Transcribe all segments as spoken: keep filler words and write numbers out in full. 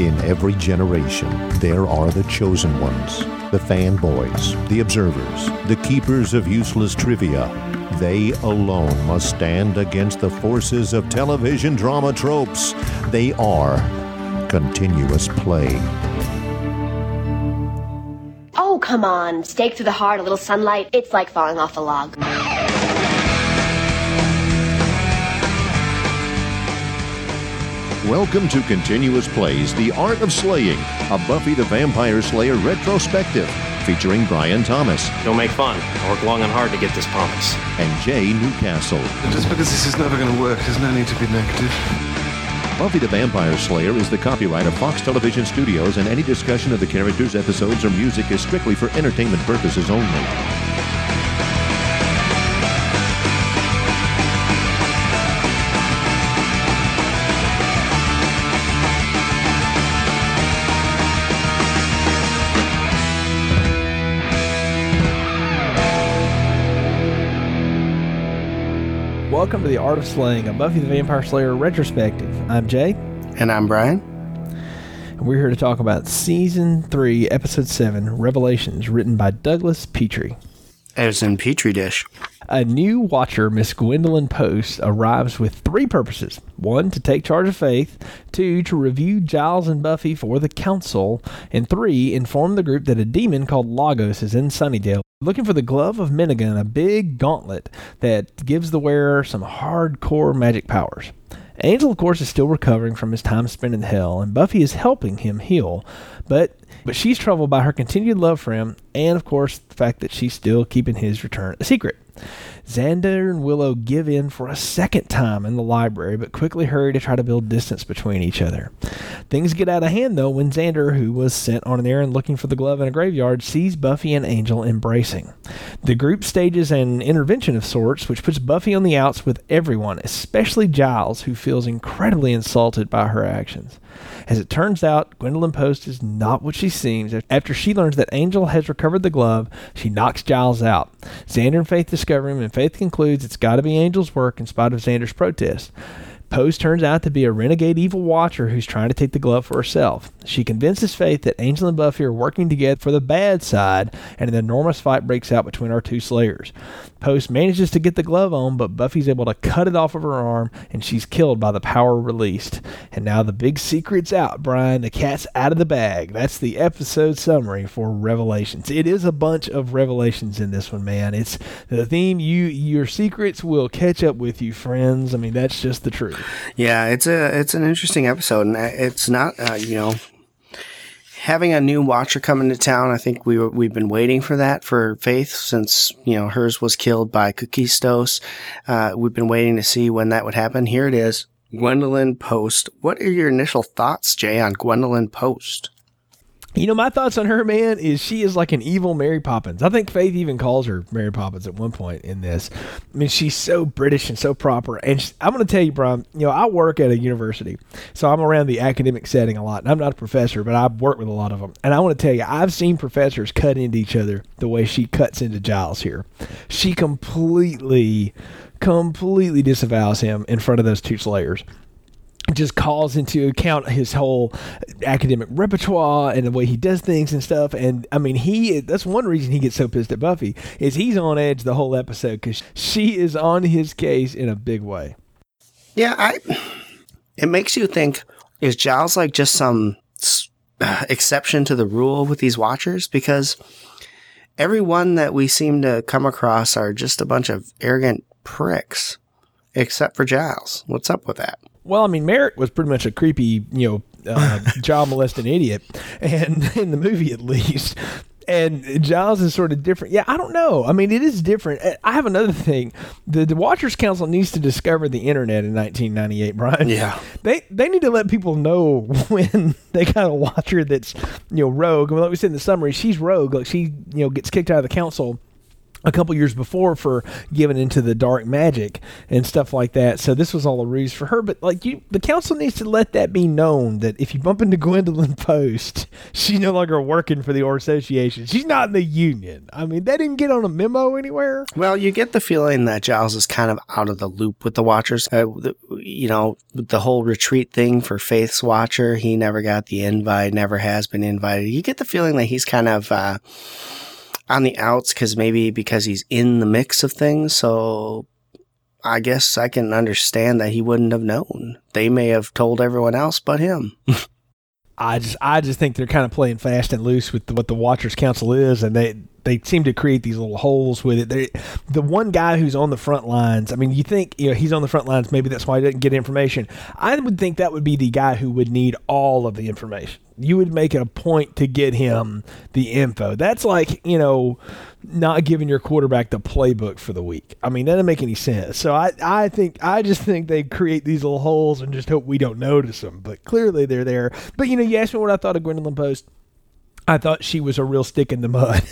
In every generation, there are the chosen ones, the fanboys, the observers, the keepers of useless trivia. They alone must stand against the forces of television drama tropes. They are continuous play. Oh, come on. Stake through the heart, a little sunlight. It's like falling off a log. Welcome to Continuous Plays, The Art of Slaying, a Buffy the Vampire Slayer retrospective featuring Brian Thomas. Don't make fun. I work long and hard to get this promise. And Jay Newcastle. Just because this is never going to work, there's no need to be negative. Buffy the Vampire Slayer is the copyright of Fox Television Studios, and any discussion of the characters, episodes, or music is strictly for entertainment purposes only. Welcome to The Art of Slaying, a Buffy the Vampire Slayer retrospective. I'm Jay. And I'm Brian. And we're here to talk about Season three, Episode seven, Revelations, written by Douglas Petrie. As in Petri Dish. A new watcher, Miss Gwendolyn Post, arrives with three purposes. One, to take charge of Faith. Two, to review Giles and Buffy for the Council. And three, inform the group that a demon called Lagos is in Sunnydale, looking for the Glove of Myhnegon, a big gauntlet that gives the wearer some hardcore magic powers. Angel, of course, is still recovering from his time spent in hell, and Buffy is helping him heal, but but she's troubled by her continued love for him, and, of course, the fact that she's still keeping his return a secret. Xander and Willow give in for a second time in the library, but quickly hurry to try to build distance between each other. Things get out of hand, though, when Xander, who was sent on an errand looking for the glove in a graveyard, sees Buffy and Angel embracing. The group stages an intervention of sorts, which puts Buffy on the outs with everyone, especially Giles, who feels incredibly insulted by her actions. As it turns out, Gwendolyn Post is not what she seems. After she learns that Angel has recovered the glove, she knocks Giles out. Xander and Faith discover him, and Faith concludes it's got to be Angel's work in spite of Xander's protest. Post turns out to be a renegade evil watcher who's trying to take the glove for herself. She convinces Faith that Angel and Buffy are working together for the bad side, and an enormous fight breaks out between our two slayers. Post manages to get the glove on, but Buffy's able to cut it off of her arm, and she's killed by the power released. And now the big secret's out, Brian. The cat's out of the bag. That's the episode summary for Revelations. It is a bunch of revelations in this one, man. It's the theme, you your secrets will catch up with you, friends. I mean, that's just the truth. Yeah, it's a it's an interesting episode, and it's not uh, you know having a new watcher coming to town. I think we were, we've been waiting for that for Faith since you know hers was killed by Kukistos. Uh, we've been waiting to see when that would happen. Here it is, Gwendolyn Post. What are your initial thoughts, Jay, on Gwendolyn Post? You know, my thoughts on her, man, is she is like an evil Mary Poppins. I think Faith even calls her Mary Poppins at one point in this. I mean, she's so British and so proper. And she, I'm going to tell you, Brian, you know, I work at a university, so I'm around the academic setting a lot. And I'm not a professor, but I've worked with a lot of them. And I want to tell you, I've seen professors cut into each other the way she cuts into Giles here. She completely, completely disavows him in front of those two slayers. Just calls into account his whole academic repertoire and the way he does things and stuff. And I mean, he that's one reason he gets so pissed at Buffy, is he's on edge the whole episode because she is on his case in a big way. Yeah, I. It makes you think, is Giles like just some exception to the rule with these watchers? Because everyone that we seem to come across are just a bunch of arrogant pricks, except for Giles. What's up with that? Well, I mean, Merrick was pretty much a creepy, you know, uh, child molesting idiot, and in the movie at least. And Giles is sort of different. Yeah, I don't know. I mean, it is different. I have another thing. The, the Watchers Council needs to discover the internet in nineteen ninety-eight, Brian. Yeah. They they need to let people know when they got a watcher that's, you know, rogue. I mean, like we said in the summary, she's rogue. Like she, you know, gets kicked out of the council. a couple years before for giving into the dark magic and stuff like that. So this was all a ruse for her. But like you, the council needs to let that be known that if you bump into Gwendolyn Post, she's no longer working for the Or Association. She's not in the union. I mean, they didn't get on a memo anywhere. Well, you get the feeling that Giles is kind of out of the loop with the Watchers. Uh, the, you know, the whole retreat thing for Faith's Watcher, he never got the invite, never has been invited. You get the feeling that he's kind of... Uh, on the outs, because maybe because he's in the mix of things. So I guess I can understand that he wouldn't have known. They may have told everyone else but him. I just I just think they're kind of playing fast and loose with the, what the Watchers Council is, and they they seem to create these little holes with it. They, the one guy who's on the front lines, I mean, you think you know he's on the front lines, maybe that's why he didn't get information. I would think that would be the guy who would need all of the information. You would make it a point to get him the info. That's like, you know, not giving your quarterback the playbook for the week. I mean, that doesn't make any sense. So I, I think, I just think they create these little holes and just hope we don't notice them. But clearly they're there. But, you know, you asked me what I thought of Gwendolyn Post. I thought she was a real stick in the mud,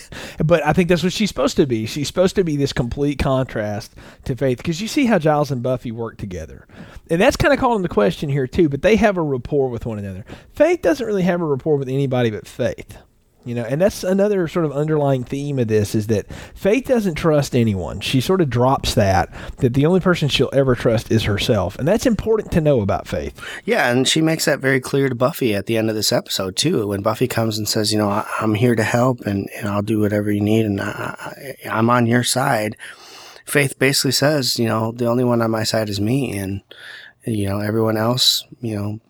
but I think that's what she's supposed to be. She's supposed to be this complete contrast to Faith, because you see how Giles and Buffy work together, and that's kind of calling the question here too, but they have a rapport with one another. Faith doesn't really have a rapport with anybody but Faith, you know, and that's another sort of underlying theme of this, is that Faith doesn't trust anyone. She sort of drops that, that the only person she'll ever trust is herself, and that's important to know about Faith. Yeah, and she makes that very clear to Buffy at the end of this episode, too, when Buffy comes and says, you know, I- I'm here to help, and, and I'll do whatever you need, and I- I- I'm on your side. Faith basically says, you know, the only one on my side is me, and, you know, everyone else, you know,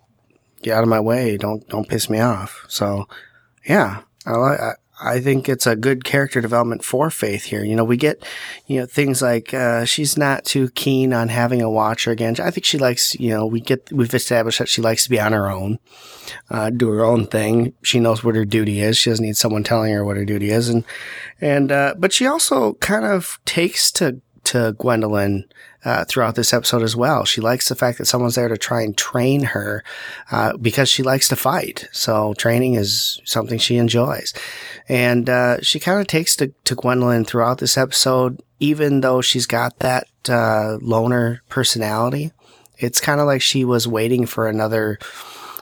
get out of my way, don't don't piss me off. So, yeah. I, I think it's a good character development for Faith here. You know, we get, you know, things like uh, she's not too keen on having a watcher again. I think she likes, you know, we get, we've established that she likes to be on her own, uh, do her own thing. She knows what her duty is. She doesn't need someone telling her what her duty is. And, and, uh, but she also kind of takes to, to Gwendolyn uh, throughout this episode as well. She likes the fact that someone's there to try and train her uh, because she likes to fight. So training is something she enjoys. And uh, she kind of takes to, to Gwendolyn throughout this episode, even though she's got that uh, loner personality. It's kind of like she was waiting for another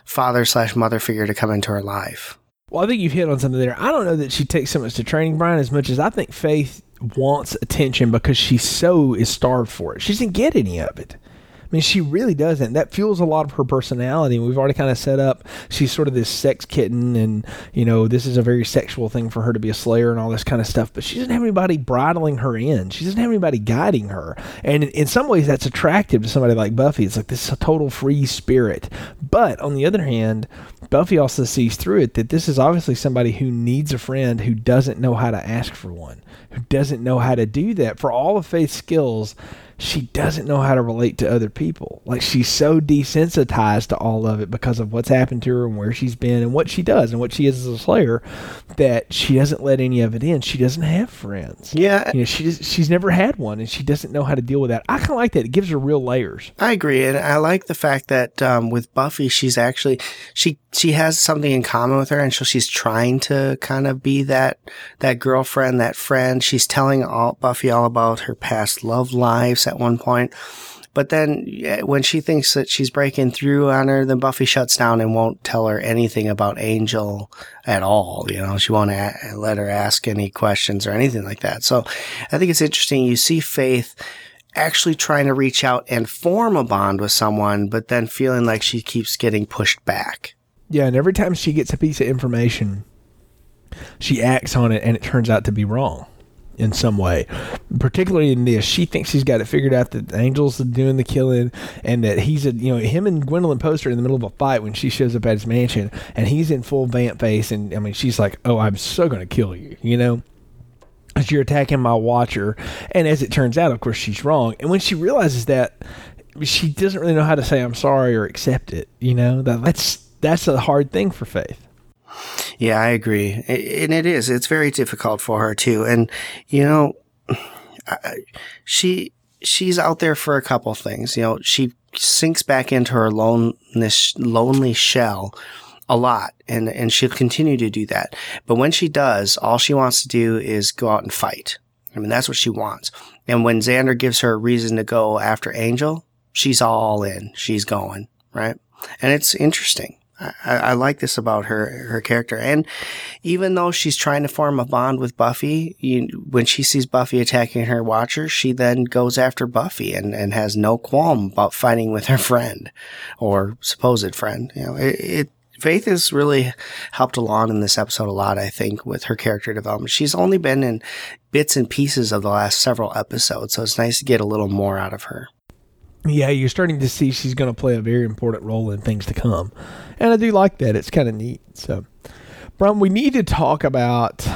father slash mother figure to come into her life. Well, I think you've hit on something there. I don't know that she takes so much to training, Brian, as much as I think Faith wants attention because she so is starved for it. She doesn't get any of it. I mean, she really doesn't. That fuels a lot of her personality. We've already kind of set up she's sort of this sex kitten, and, you know, this is a very sexual thing for her to be a slayer and all this kind of stuff. But she doesn't have anybody bridling her in. She doesn't have anybody guiding her. And in, in some ways, that's attractive to somebody like Buffy. It's like this is a total free spirit. But on the other hand, Buffy also sees through it that this is obviously somebody who needs a friend, who doesn't know how to ask for one, who doesn't know how to do that. For all of Faith's skills, she doesn't know how to relate to other people. Like, she's so desensitized to all of it because of what's happened to her and where she's been and what she does and what she is as a slayer, that she doesn't let any of it in. She doesn't have friends. Yeah. You know, she just, she's never had one, and she doesn't know how to deal with that. I kind of like that. It gives her real layers. I agree. And I like the fact that um, with Buffy, she's actually, she she has something in common with her, and so she's trying to kind of be that that girlfriend, that friend. She's telling all Buffy all about her past love lives at one point, but then when she thinks that she's breaking through on her, then Buffy shuts down and won't tell her anything about Angel at all. You know, she won't a- let her ask any questions or anything like that. So I think it's interesting. You see Faith actually trying to reach out and form a bond with someone, but then feeling like she keeps getting pushed back. Yeah, and every time she gets a piece of information, she acts on it, and it turns out to be wrong in some way. Particularly in this, she thinks she's got it figured out, that Angel's doing the killing, and that he's a, you know, him and Gwendolyn Post are in the middle of a fight when she shows up at his mansion, and he's in full vamp face, and I mean, she's like, oh, I'm so gonna kill you, you know, as you're attacking my watcher. And as it turns out, of course, she's wrong. And when she realizes that, she doesn't really know how to say I'm sorry or accept it, you know. That that's that's a hard thing for Faith. Yeah, I agree. And it is. It's very difficult for her, too. And, you know, she she's out there for a couple things. You know, she sinks back into her loneliness, lonely shell a lot, and, and she'll continue to do that. But when she does, all she wants to do is go out and fight. I mean, that's what she wants. And when Xander gives her a reason to go after Angel, she's all in. She's going, right? And it's interesting. I, I like this about her, her character. And even though she's trying to form a bond with Buffy, you, when she sees Buffy attacking her Watcher, she then goes after Buffy and, and has no qualm about fighting with her friend or supposed friend. You know, it, it Faith has really helped along in this episode a lot, I think, with her character development. She's only been in bits and pieces of the last several episodes, so it's nice to get a little more out of her. Yeah, you're starting to see she's going to play a very important role in things to come. And I do like that. It's kind of neat. So, Brian, we need to talk about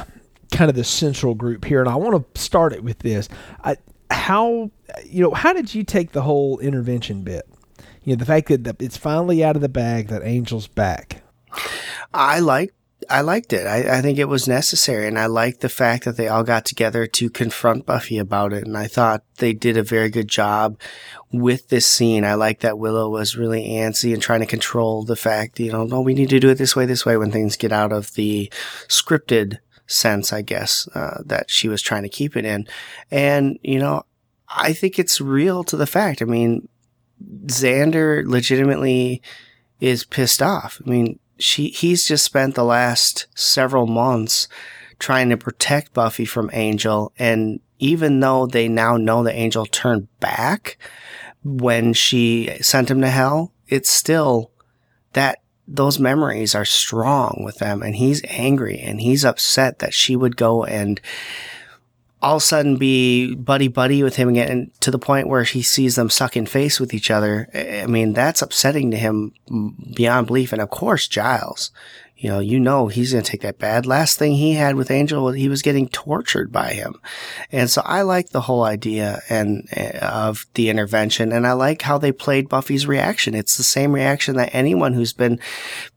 kind of the central group here, and I want to start it with this. I, how, you know, how did you take the whole intervention bit? You know, the fact that it's finally out of the bag that Angel's back. I like I liked it. I, I think it was necessary, and I liked the fact that they all got together to confront Buffy about it, and I thought they did a very good job with this scene. I liked that Willow was really antsy and trying to control the fact, you know, no, we need to do it this way, this way, when things get out of the scripted sense, I guess, uh, that she was trying to keep it in. And, you know, I think it's real to the fact. I mean, Xander legitimately is pissed off. I mean, She, he's just spent the last several months trying to protect Buffy from Angel. And even though they now know that Angel turned back when she sent him to hell, it's still that those memories are strong with them. And he's angry and he's upset that she would go and all of a sudden be buddy-buddy with him again, and to the point where he sees them sucking face with each other. I mean, that's upsetting to him beyond belief. And, of course, Giles. You know, you know he's going to take that bad. Last thing he had with Angel was he was getting tortured by him. And so I like the whole idea and of the intervention, and I like how they played Buffy's reaction. It's the same reaction that anyone who's been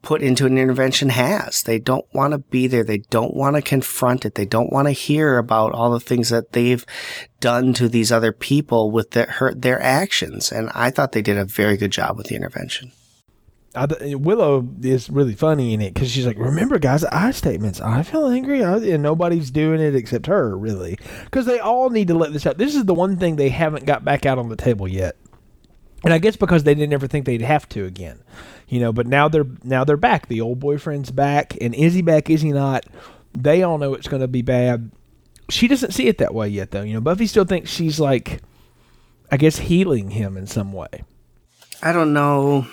put into an intervention has. They don't want to be there. They don't want to confront it. They don't want to hear about all the things that they've done to these other people with their, her, their actions. And I thought they did a very good job with the intervention. I, Willow is really funny in it because she's like, remember, guys, I statements. I feel angry, I, and nobody's doing it except her, really, because they all need to let this out. This is the one thing they haven't got back out on the table yet, and I guess because they didn't ever think they'd have to again, you know. But now they're now they're back. The old boyfriend's back, and is he back? Is he not? They all know it's going to be bad. She doesn't see it that way yet, though. You know, Buffy still thinks she's like, I guess, healing him in some way. I don't know.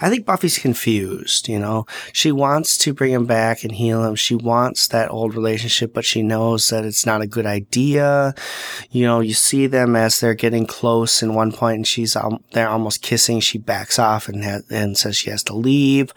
I think Buffy's confused, you know. She wants to bring him back and heal him. She wants that old relationship, but she knows that it's not a good idea. You know, you see them as they're getting close in one point, and she's um, they're almost kissing. She backs off and ha- and says she has to leave.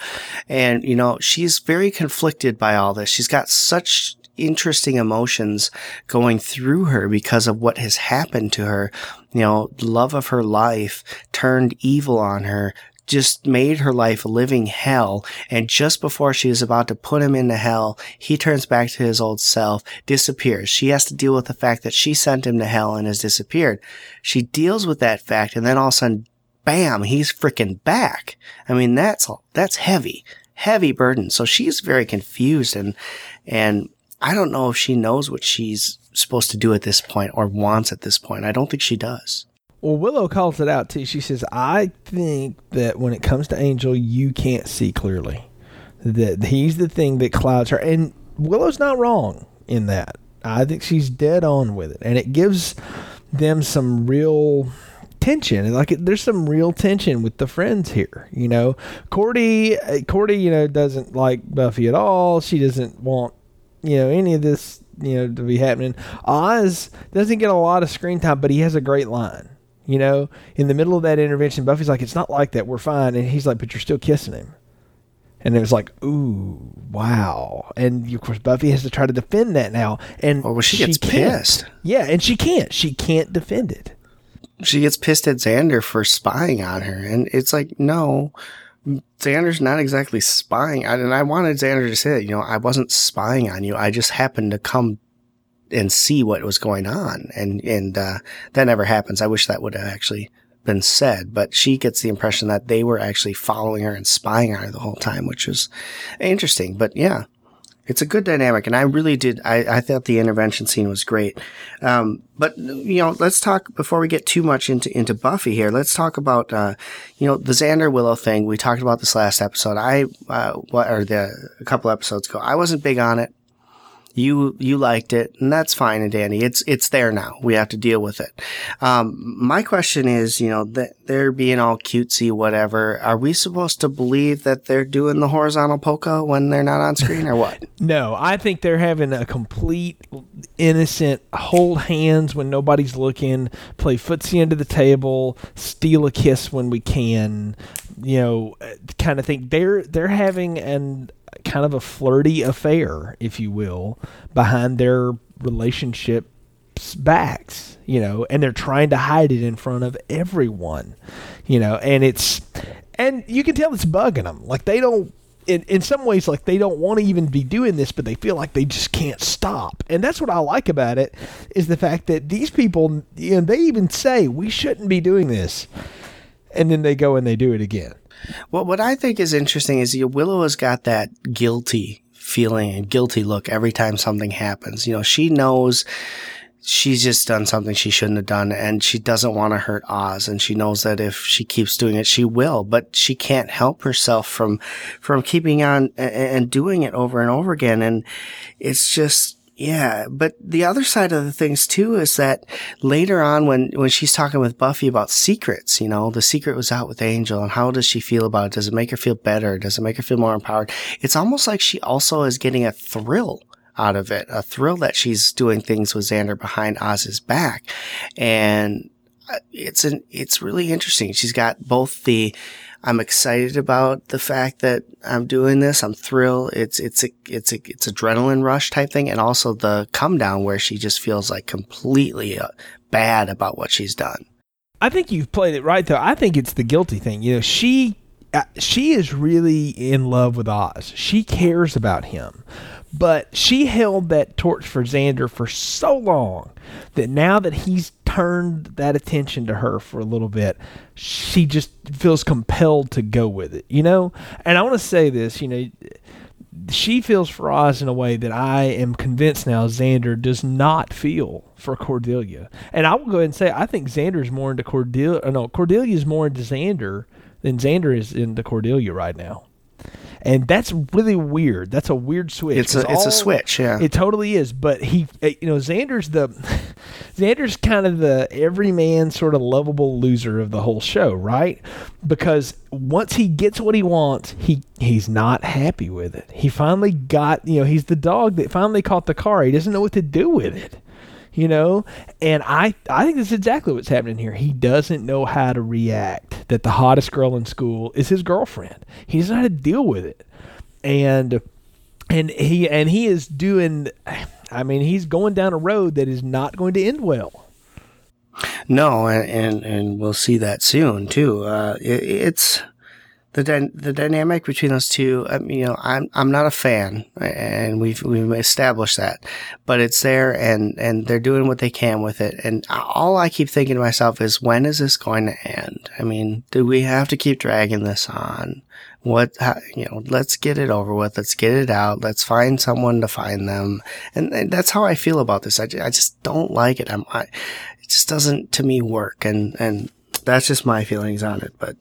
And, you know, she's very conflicted by all this. She's got such interesting emotions going through her because of what has happened to her. You know, the love of her life turned evil on her, just made her life a living hell. And just before she is about to put him into hell, he turns back to his old self, disappears. She has to deal with the fact that she sent him to hell and has disappeared. She deals with that fact, and then all of a sudden, bam, he's freaking back. I mean, that's that's heavy, heavy burden. So she's very confused, and and I don't know if she knows what she's supposed to do at this point or wants at this point. I don't think she does. Well, Willow calls it out, too. She says, I think that when it comes to Angel, you can't see clearly. That he's the thing that clouds her. And Willow's not wrong in that. I think she's dead on with it. And it gives them some real tension. Like, it, there's some real tension with the friends here, you know. Cordy, Cordy, you know, doesn't like Buffy at all. She doesn't want, you know, any of this, you know, to be happening. Oz doesn't get a lot of screen time, but he has a great line. You know, in the middle of that intervention, Buffy's like, it's not like that. We're fine. And he's like, but you're still kissing him. And it was like, ooh, wow. And, of course, Buffy has to try to defend that now. And well, well, she, she gets can't. pissed. Yeah, and she can't. She can't defend it. She gets pissed at Xander for spying on her. And it's like, no, Xander's not exactly spying. And I wanted Xander to say that, you know, I wasn't spying on you. I just happened to come and see what was going on. And, and, uh, that never happens. I wish that would have actually been said, but she gets the impression that they were actually following her and spying on her the whole time, which was interesting. But yeah, It's a good dynamic, and I really did. I, I thought the intervention scene was great. Um, but you know, let's talk before we get too much into into Buffy here. Let's talk about uh, you know the Xander Willow thing. We talked about this last episode. I uh, or the a couple episodes ago. I wasn't big on it. You you liked it, and that's fine and dandy. It's it's there now. We have to deal with it. Um, my question is, you know, th- they're being all cutesy, whatever. Are we supposed to believe that they're doing the horizontal polka when they're not on screen, or what? No, I think they're having a complete innocent hold hands when nobody's looking, play footsie under the table, steal a kiss when we can, you know, kind of thing. They're they're having an kind of a flirty affair, if you will, behind their relationship's backs, you know, and they're trying to hide it in front of everyone, you know, and it's, and you can tell it's bugging them. Like they don't, in, in some ways, like they don't want to even be doing this, but they feel like they just can't stop. And that's what I like about it is the fact that these people, you know, they even say we shouldn't be doing this. And then they go and they do it again. Well, what I think is interesting is Willow has got that guilty feeling and guilty look every time something happens. You know, she knows she's just done something she shouldn't have done, and she doesn't want to hurt Oz, and she knows that if she keeps doing it, she will, but she can't help herself from from keeping on and doing it over and over again. And it's just... yeah, but the other side of the things too is that later on when, when she's talking with Buffy about secrets, you know, the secret was out with Angel, and how does she feel about it? Does it make her feel better? Does it make her feel more empowered? It's almost like she also is getting a thrill out of it, a thrill that she's doing things with Xander behind Oz's back. And it's an, it's really interesting. She's got both the, I'm excited about the fact that I'm doing this. I'm thrilled. It's, it's, a, it's, a, it's adrenaline rush type thing. And also the come down where she just feels like completely uh, bad about what she's done. I think you've played it right though. I think it's the guilty thing. You know, she, uh, she is really in love with Oz. She cares about him, but she held that torch for Xander for so long that now that he's turned that attention to her for a little bit, she just feels compelled to go with it, you know? And I want to say this, you know, she feels for Oz in a way that I am convinced now Xander does not feel for Cordelia. And I will go ahead and say, I think Xander's more into Cordelia, no, Cordelia's more into Xander than Xander is into Cordelia right now. And that's really weird. That's a weird switch. It's a, it's all, a switch, yeah. It totally is. But he, you know, Xander's the, Xander's kind of the everyman sort of lovable loser of the whole show, right? Because once he gets what he wants, he he's not happy with it. He finally got, you know, he's the dog that finally caught the car. He doesn't know what to do with it, you know? And I, I think that's exactly what's happening here. He doesn't know how to react that the hottest girl in school is his girlfriend. He doesn't know how to deal with it. And, and he, and he is doing, I mean, he's going down a road that is not going to end well. No. And, and, and we'll see that soon too. Uh, it, it's, The dy- the dynamic between those two, um, you know, I'm I'm not a fan, and we've we've established that, but it's there, and, and they're doing what they can with it. And all I keep thinking to myself is, when is this going to end? I mean, do we have to keep dragging this on? What how, you know? Let's get it over with. Let's get it out. Let's find someone to find them. And, and that's how I feel about this. I, j- I just don't like it. I'm I, it just doesn't to me work, and and that's just my feelings on it, but.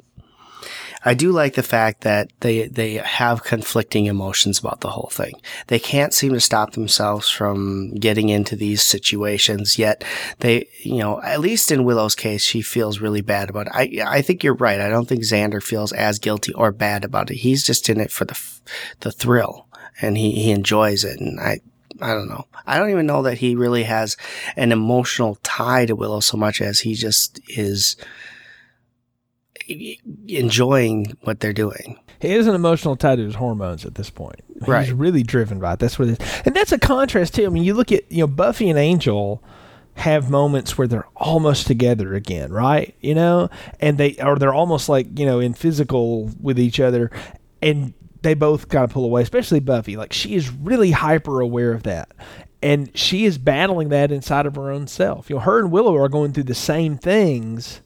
I do like the fact that they they have conflicting emotions about the whole thing. They can't seem to stop themselves from getting into these situations, yet they, you know, at least in Willow's case, she feels really bad about it. I I think you're right. I don't think Xander feels as guilty or bad about it. He's just in it for the the thrill, and he, he enjoys it, and I I don't know. I don't even know that he really has an emotional tie to Willow so much as he just is enjoying what they're doing. He is an emotional tie to his hormones at this point. Right. He's really driven by it. That's what it is. And that's a contrast too. I mean, you look at, you know, Buffy and Angel have moments where they're almost together again, right? You know, and they or they're almost like, you know, in physical with each other, and they both kind of pull away, especially Buffy. Like, she is really hyper aware of that. And she is battling that inside of her own self. You know, her and Willow are going through the same things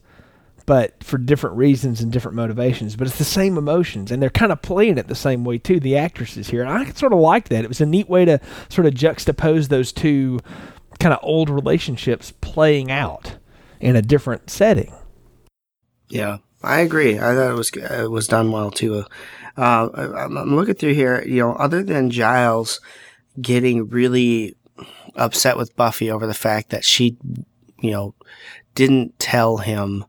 but for different reasons and different motivations. But it's the same emotions, and they're kind of playing it the same way too, the actresses here. And I sort of liked that. It was a neat way to sort of juxtapose those two kind of old relationships playing out in a different setting. Yeah, I agree. I thought it was it was done well too. Uh, I'm, I'm looking through here, you know, other than Giles getting really upset with Buffy over the fact that she, you know, didn't tell him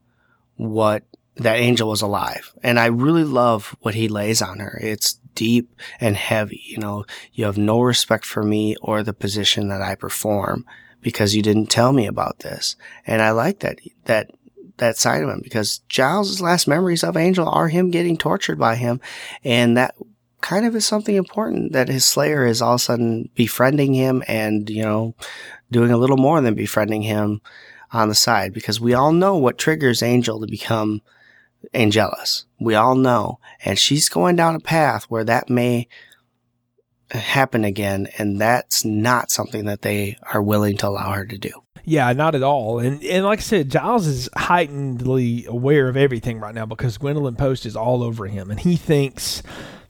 what that Angel was alive. And I really love what he lays on her. It's deep and heavy. You know, you have no respect for me or the position that I perform because you didn't tell me about this. And I like that, that, that side of him, because Giles' last memories of Angel are him getting tortured by him. And that kind of is something important, that his slayer is all of a sudden befriending him and, you know, doing a little more than befriending him on the side, because we all know what triggers Angel to become Angelus. We all know. And she's going down a path where that may happen again, and that's not something that they are willing to allow her to do. Yeah, not at all. And and like I said, Giles is heightenedly aware of everything right now because Gwendolyn Post is all over him, and he thinks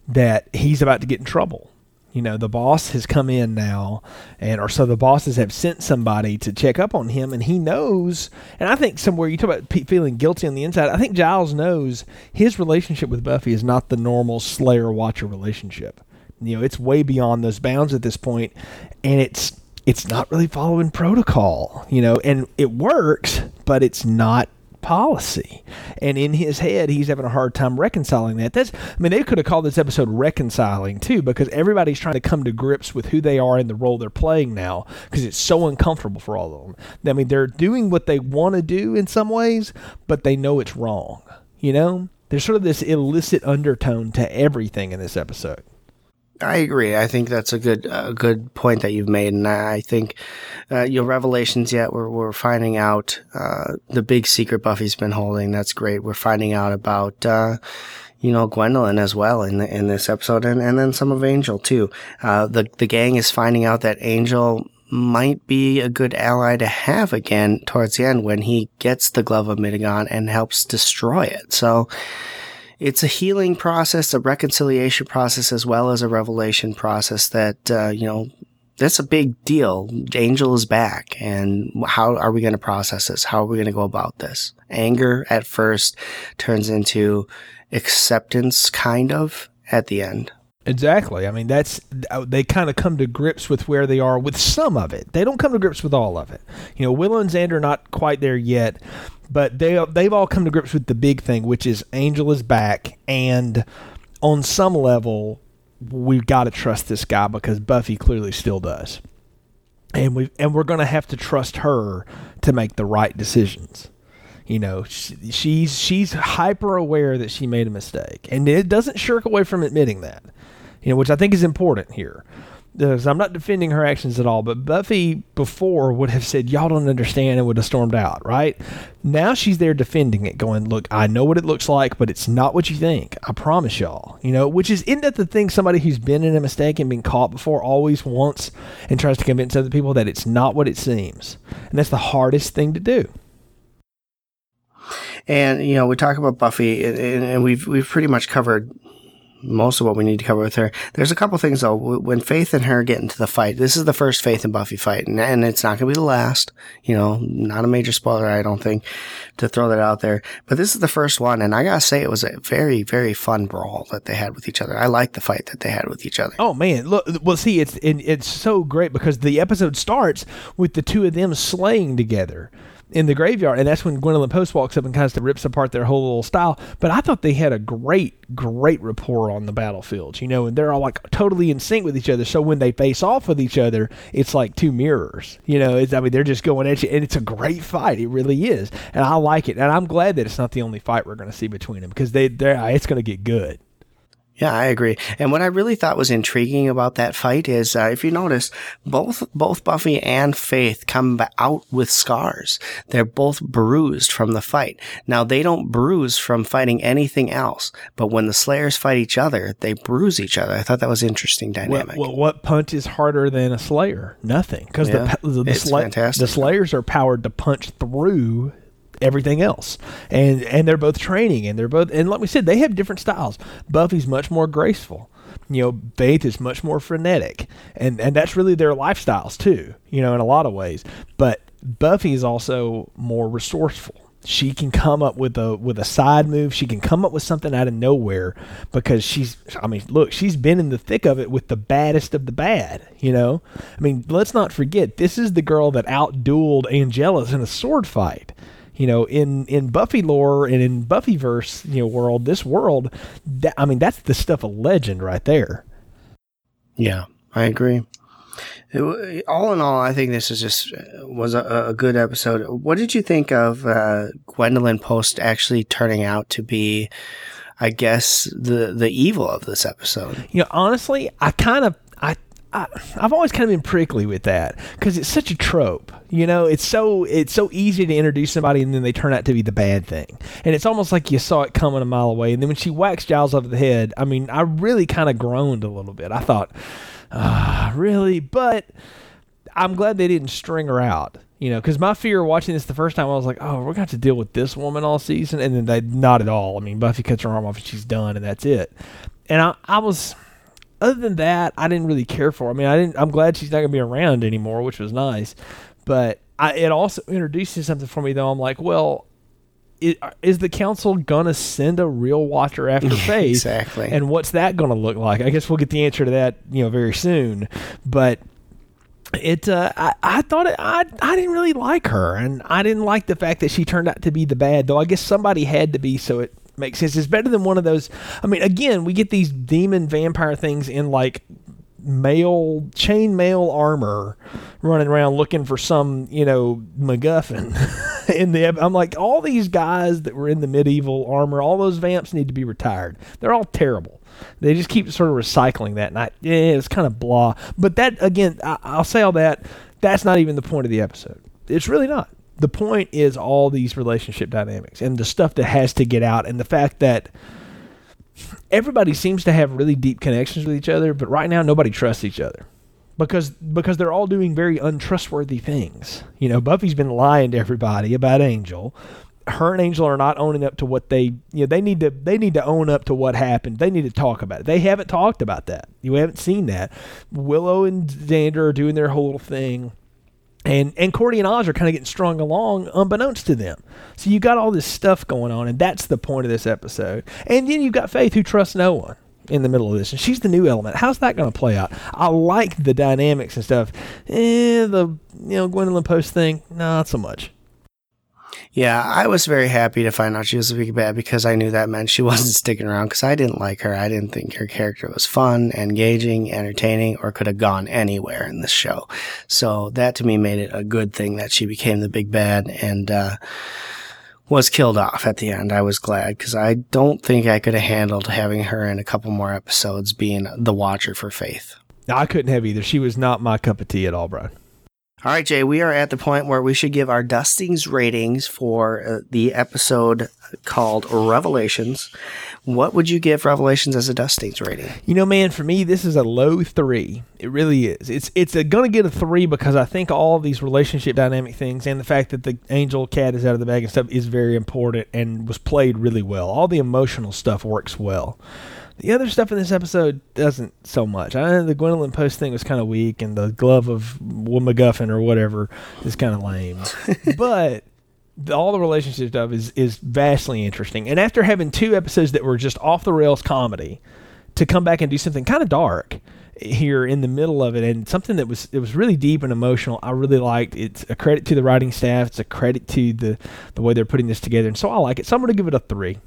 that he's about to get in trouble. You know, the boss has come in now, and or so the bosses have sent somebody to check up on him, and he knows. And I think somewhere, you talk about pe- feeling guilty on the inside, I think Giles knows his relationship with Buffy is not the normal Slayer-Watcher relationship. You know, it's way beyond those bounds at this point, and it's it's not really following protocol, you know. And it works, but it's not policy. And in his head, he's having a hard time reconciling that. That's, I mean, they could have called this episode reconciling too, because everybody's trying to come to grips with who they are and the role they're playing now, because it's so uncomfortable for all of them. I mean, they're doing what they want to do in some ways, but they know it's wrong. You know, there's sort of this illicit undertone to everything in this episode. I agree. I think that's a good a good point that you've made, and I think uh, your revelations yet. We're we're finding out uh, the big secret Buffy's been holding. That's great. We're finding out about uh, you know Gwendolyn as well in the, in this episode, and, and then some of Angel too. Uh, the the gang is finding out that Angel might be a good ally to have again towards the end when he gets the Glove of Myhnegon and helps destroy it. So. It's a healing process, a reconciliation process, as well as a revelation process that, uh, you know, that's a big deal. Angel is back. And how are we going to process this? How are we going to go about this? Anger at first turns into acceptance, kind of, at the end. Exactly. I mean, that's, they kind of come to grips with where they are with some of it. They don't come to grips with all of it. You know, Willow and Xander are not quite there yet, but they, they've all come to grips with the big thing, which is Angel is back. And on some level, we've got to trust this guy because Buffy clearly still does. And we and we're going to have to trust her to make the right decisions. You know, she, she's, she's hyper aware that she made a mistake, and it doesn't shirk away from admitting that. You know, which I think is important here. Because I'm not defending her actions at all, but Buffy before would have said, y'all don't understand, and would have stormed out, right? Now she's there defending it, going, look, I know what it looks like, but it's not what you think. I promise y'all. You know, which is, isn't that the thing somebody who's been in a mistake and been caught before always wants and tries to convince other people that it's not what it seems. And that's the hardest thing to do. And, you know, we talk about Buffy, and, and we've we've pretty much covered most of what we need to cover with her. There's a couple things, though. When Faith and her get into the fight, this is the first Faith and Buffy fight, and, and it's not going to be the last. You know, not a major spoiler, I don't think, to throw that out there. But this is the first one, and I got to say it was a very, very fun brawl that they had with each other. I like the fight that they had with each other. Oh, man. Look, well, see, it's it, it's so great because the episode starts with the two of them slaying together in the graveyard, and that's when Gwendolyn Post walks up and kind of rips apart their whole little style. But I thought they had a great, great rapport on the battlefield, you know, and they're all like totally in sync with each other. So when they face off with each other, it's like two mirrors, you know. It's, I mean, they're just going at you, and it's a great fight. It really is, and I like it, and I'm glad that it's not the only fight we're going to see between them because they, they're it's going to get good. Yeah, I agree. And what I really thought was intriguing about that fight is, uh, if you notice, both both Buffy and Faith come out with scars. They're both bruised from the fight. Now, they don't bruise from fighting anything else, but when the Slayers fight each other, they bruise each other. I thought that was an interesting dynamic. Well, well, what punch is harder than a Slayer? Nothing. Because yeah, the, the, the, the Slayers are powered to punch through everything else. And and they're both training, and they're both, and like we said, they have different styles. Buffy's much more graceful. You know, Faith is much more frenetic. And and that's really their lifestyles too, you know, in a lot of ways. But Buffy is also more resourceful. She can come up with a with a side move. She can come up with something out of nowhere because she's, I mean, look, she's been in the thick of it with the baddest of the bad, you know? I mean, let's not forget, this is the girl that out-dueled Angelus in a sword fight. You know, in, in Buffy lore and in Buffyverse, you know, world, this world, that, I mean, that's the stuff of legend right there. Yeah, I agree. All in all, I think this is just was a, a good episode. What did you think of uh, Gwendolyn Post actually turning out to be, I guess, the the evil of this episode? You know, honestly, I kind of I, I I've always kind of been prickly with that because it's such a trope. You know, it's so it's so easy to introduce somebody and then they turn out to be the bad thing, and it's almost like you saw it coming a mile away. And then when she whacks Giles over the head, I mean, I really kind of groaned a little bit. I thought. Uh, really? But I'm glad they didn't string her out, you know, because my fear watching this the first time, I was like, oh, we're going to have to deal with this woman all season. And then they, not at all. I mean, Buffy cuts her arm off and she's done, and that's it. And I, I was, other than that, I didn't really care for her. I mean, I didn't, I'm glad she's not going to be around anymore, which was nice. But I, it also introduces something for me, though. I'm like, well, Is, is the council going to send a real watcher after Faith? Exactly. And what's that going to look like? I guess we'll get the answer to that, you know, very soon. But it, uh, I, I thought it, I, I didn't really like her, and I didn't like the fact that she turned out to be the bad. Though I guess somebody had to be, so it makes sense. It's better than one of those. I mean, again, we get these demon vampire things in like mail chain mail armor running around looking for some, you know, MacGuffin. in the I'm like, all these guys that were in the medieval armor, all those vamps need to be retired. They're all terrible. They just keep sort of recycling that, and I, yeah, it's kind of blah. But that, again, I, I'll say all that. That's not even the point of the episode. It's really not. The point is all these relationship dynamics and the stuff that has to get out, and the fact that everybody seems to have really deep connections with each other, but right now nobody trusts each other. Because because they're all doing very untrustworthy things. You know, Buffy's been lying to everybody about Angel. Her and Angel are not owning up to what they, you know, they need to they need to own up to what happened. They need to talk about it. They haven't talked about that. You haven't seen that. Willow and Xander are doing their whole thing. And and Cordy and Oz are kind of getting strung along unbeknownst to them. So you got all this stuff going on, and that's the point of this episode. And then you've got Faith, who trusts no one in the middle of this, and she's the new element. How's that going to play out? I like the dynamics and stuff. Eh, the, you know, Gwendolyn Post thing, not so much. Yeah, I was very happy to find out she was a big bad, because I knew that meant she wasn't sticking around, because I didn't like her. I didn't think her character was fun, engaging, entertaining, or could have gone anywhere in this show. So that, to me, made it a good thing that she became the big bad and uh, was killed off at the end. I was glad, because I don't think I could have handled having her in a couple more episodes being the watcher for Faith. No, I couldn't have either. She was not my cup of tea at all, Brian. All right, Jay, we are at the point where we should give our Dustings ratings for uh, the episode called Revelations. What would you give Revelations as a Dustings rating? You know, man, for me, this is a low three. It really is. It's it's going to get a three because I think all these relationship dynamic things and the fact that the angel cat is out of the bag and stuff is very important and was played really well. All the emotional stuff works well. The other stuff in this episode doesn't so much. I know the Gwendolyn Post thing was kind of weak, and the glove of MacGuffin or whatever is kind of lame. But the, all the relationship stuff is, is vastly interesting. And after having two episodes that were just off the rails comedy, to come back and do something kind of dark here in the middle of it, and something that was it was really deep and emotional, I really liked. It's a credit to the writing staff. It's a credit to the, the way they're putting this together. And so I like it. So I'm going to give it a three.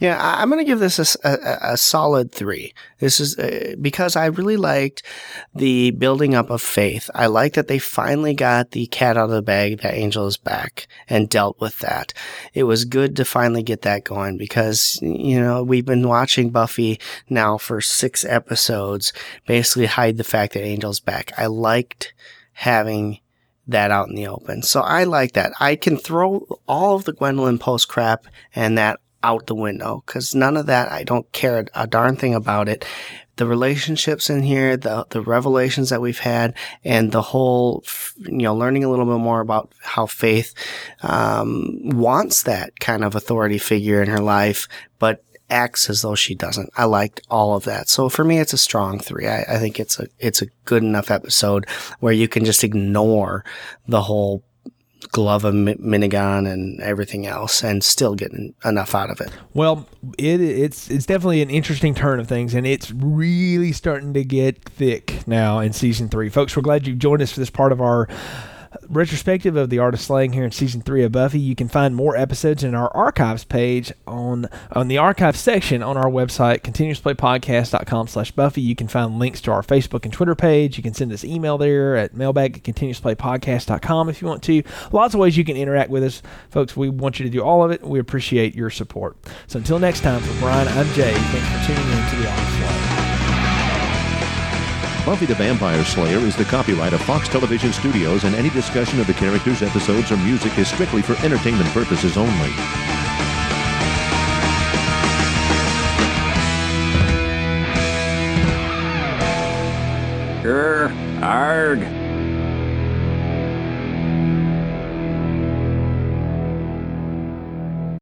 Yeah, I'm going to give this a, a, a solid three. This is uh, because I really liked the building up of Faith. I like that they finally got the cat out of the bag, that Angel is back, and dealt with that. It was good to finally get that going because, you know, we've been watching Buffy now for six episodes basically hide the fact that Angel's back. I liked having that out in the open. So I like that. I can throw all of the Gwendolyn Post crap and that out the window, because none of that, I don't care a darn thing about it. the relationships in here, the the revelations that we've had, and the whole, you know, learning a little bit more about how Faith um, wants that kind of authority figure in her life, but acts as though she doesn't. I liked all of that. So for me, it's a strong three. I, I think it's a it's a good enough episode where you can just ignore the whole Glove of Myhnegon and everything else and still get enough out of it. Well, it, it's it's definitely an interesting turn of things, and it's really starting to get thick now in season three. Folks, we're glad you've joined us for this part of our retrospective of The Art of Slaying here in season three of Buffy. You can find more episodes in our archives page on on the archives section on our website, continuousplaypodcast dot com slash Buffy. You can find links to our Facebook and Twitter page. You can send us email there at mailbag at continuousplaypodcast dot com if you want to. Lots of ways you can interact with us. Folks, we want you to do all of it. We appreciate your support. So until next time, for Brian, I'm Jay. Thanks for tuning in to The Art of Slaying. Buffy the Vampire Slayer is the copyright of Fox Television Studios, and any discussion of the characters, episodes, or music is strictly for entertainment purposes only. Grr, arg.